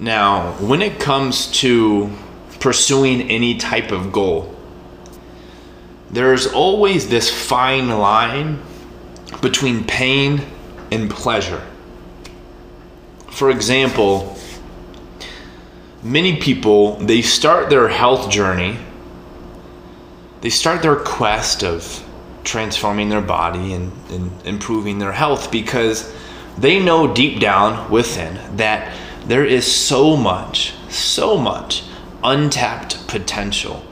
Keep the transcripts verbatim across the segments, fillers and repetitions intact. Now, when it comes to pursuing any type of goal, there's always this fine line between pain and pleasure. For example, many people, they start their health journey, they start their quest of transforming their body and, and improving their health because they know deep down within that there is so much, so much untapped potential.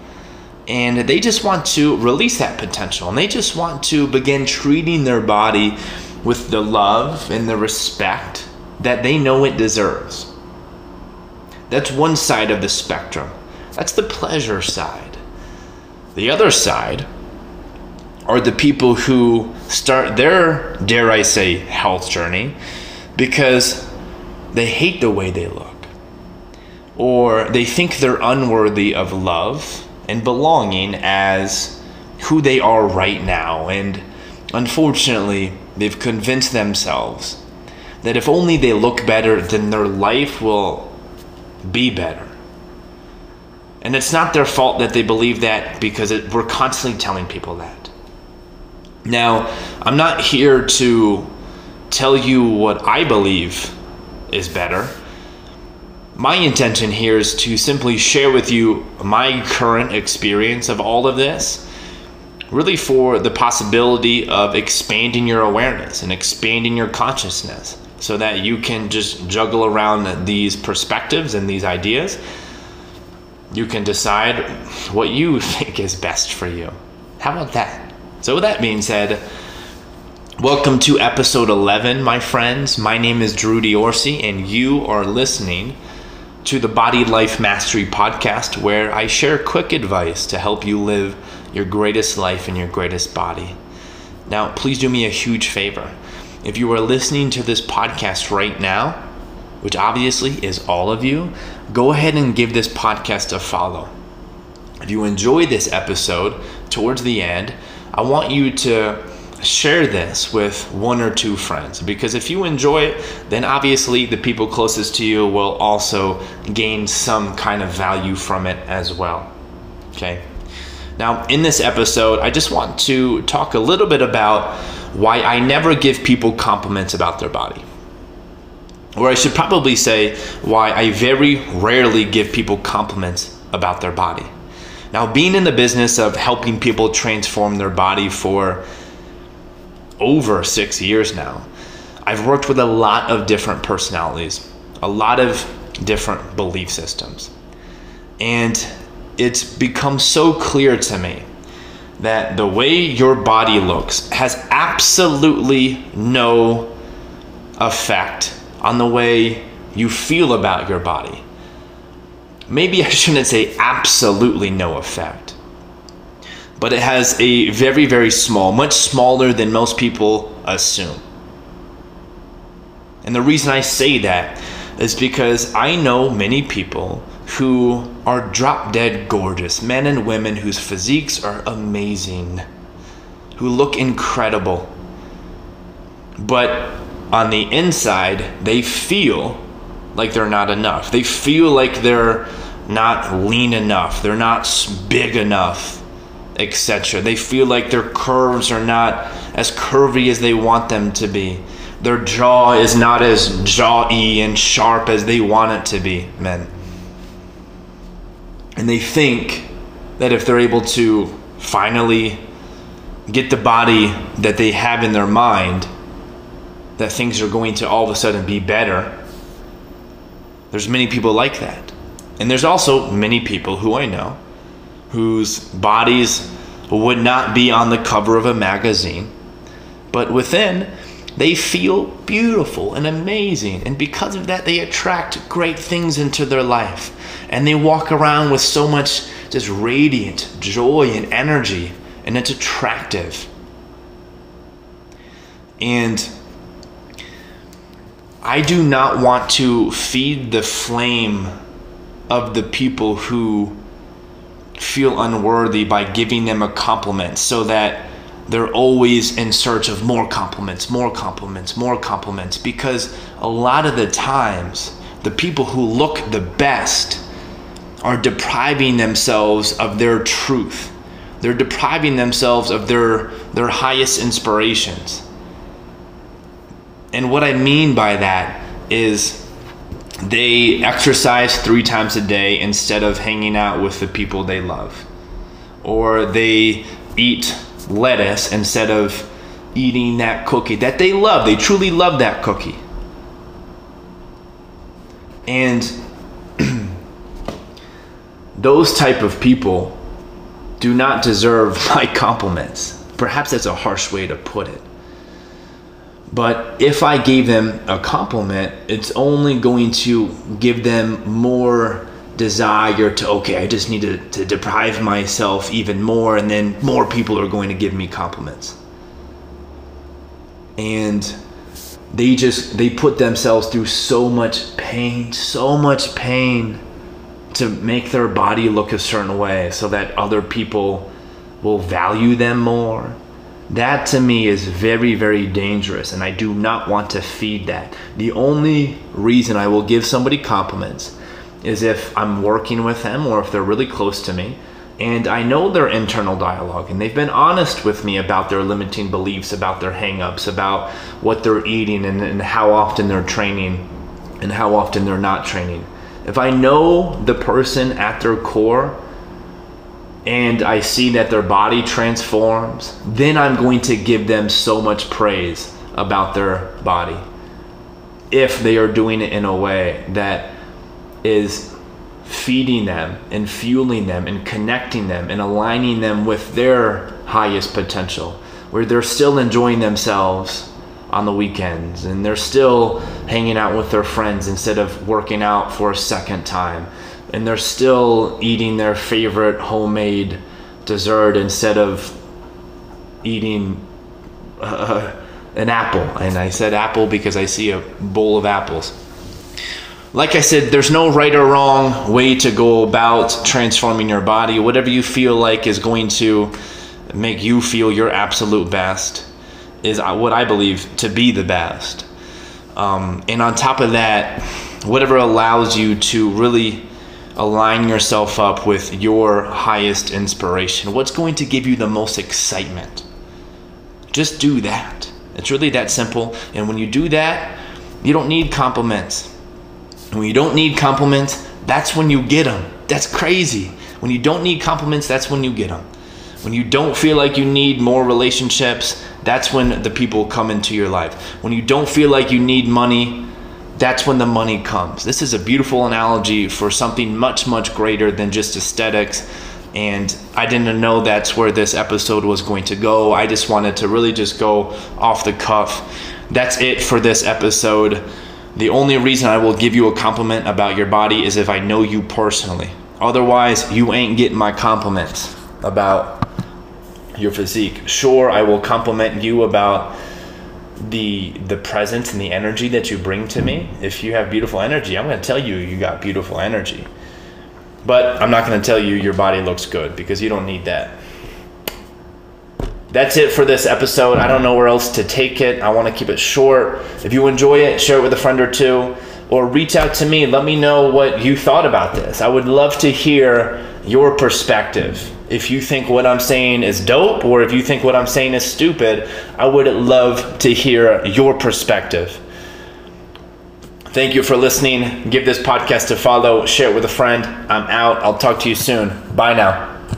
And they just want to release that potential. And they just want to begin treating their body with the love and the respect that they know it deserves. That's one side of the spectrum. That's the pleasure side. The other side are the people who start their, dare I say, health journey because they hate the way they look, or they think they're unworthy of love and belonging as who they are right now. And unfortunately, they've convinced themselves that if only they look better, then their life will be better. And it's not their fault that they believe that, because it, we're constantly telling people that. Now, I'm not here to tell you what I believe is better. My intention here is to simply share with you my current experience of all of this, really for the possibility of expanding your awareness and expanding your consciousness so that you can just juggle around these perspectives and these ideas. You can decide what you think is best for you. How about that? So with that being said, welcome to episode eleven, my friends. My name is Drew D'Orsi, and you are listening to the Body Life Mastery Podcast, where I share quick advice to help you live your greatest life in your greatest body. Now, please do me a huge favor. If you are listening to this podcast right now, which obviously is all of you, go ahead and give this podcast a follow. If you enjoy this episode towards the end, I want you to share this with one or two friends, because if you enjoy it, then obviously the people closest to you will also gain some kind of value from it as well. Okay. Now, in this episode, I just want to talk a little bit about why I never give people compliments about their body. Or I should probably say why I very rarely give people compliments about their body. Now, being in the business of helping people transform their body for over six years now, I've worked with a lot of different personalities, a lot of different belief systems. And it's become so clear to me that the way your body looks has absolutely no effect on the way you feel about your body. Maybe I shouldn't say absolutely no effect, but it has a very, very small, much smaller than most people assume. And the reason I say that is because I know many people who are drop dead gorgeous, men and women whose physiques are amazing, who look incredible, but on the inside, they feel like they're not enough. They feel like they're not lean enough, they're not big enough, et cetera. They feel like their curves are not as curvy as they want them to be. Their jaw is not as jaw-y and sharp as they want it to be, men. And they think that if they're able to finally get the body that they have in their mind, that things are going to all of a sudden be better. There's many people like that. And there's also many people who I know whose bodies would not be on the cover of a magazine, but within, they feel beautiful and amazing. And because of that, they attract great things into their life. And they walk around with so much just radiant joy and energy, and it's attractive. And I do not want to feed the flame of the people who feel unworthy by giving them a compliment so that they're always in search of more compliments, more compliments, more compliments, because a lot of the times the people who look the best are depriving themselves of their truth. They're depriving themselves of their their highest inspirations. And what I mean by that is they exercise three times a day instead of hanging out with the people they love. Or they eat lettuce instead of eating that cookie that they love. They truly love that cookie. And those type of people do not deserve my compliments. Perhaps that's a harsh way to put it. But if I gave them a compliment, it's only going to give them more desire to, okay, I just need to, to deprive myself even more, and then more people are going to give me compliments. And they just, they put themselves through so much pain, so much pain to make their body look a certain way so that other people will value them more. That to me is very, very dangerous, and I do not want to feed that. The only reason I will give somebody compliments is if I'm working with them or if they're really close to me and I know their internal dialogue and they've been honest with me about their limiting beliefs, about their hang-ups, about what they're eating and, and how often they're training and how often they're not training. If I know the person at their core, and I see that their body transforms, then I'm going to give them so much praise about their body if they are doing it in a way that is feeding them and fueling them and connecting them and aligning them with their highest potential, where they're still enjoying themselves on the weekends and they're still hanging out with their friends instead of working out for a second time. And they're still eating their favorite homemade dessert instead of eating uh, an apple. And I said apple because I see a bowl of apples. Like I said, there's no right or wrong way to go about transforming your body. Whatever you feel like is going to make you feel your absolute best is what I believe to be the best. Um, and on top of that, whatever allows you to really align yourself up with your highest inspiration. What's going to give you the most excitement? Just do that. It's really that simple. And when you do that, you don't need compliments. And when you don't need compliments, that's when you get them. That's crazy. When you don't need compliments, that's when you get them. When you don't feel like you need more relationships, that's when the people come into your life. When you don't feel like you need money, that's when the money comes. This is a beautiful analogy for something much, much greater than just aesthetics. And I didn't know that's where this episode was going to go. I just wanted to really just go off the cuff. That's it for this episode. The only reason I will give you a compliment about your body is if I know you personally. Otherwise, you ain't getting my compliments about your physique. Sure, I will compliment you about the the presence and the energy that you bring to me. If you have beautiful energy, I'm going to tell you you got beautiful energy. But I'm not going to tell you your body looks good because you don't need that. That's it for this episode. I don't know where else to take it. I want to keep it short. If you enjoy it, share it with a friend or two, or reach out to me. Let me know what you thought about this. I would love to hear your perspective. If you think what I'm saying is dope, or if you think what I'm saying is stupid, I would love to hear your perspective. Thank you for listening. Give this podcast a follow. Share it with a friend. I'm out. I'll talk to you soon. Bye now.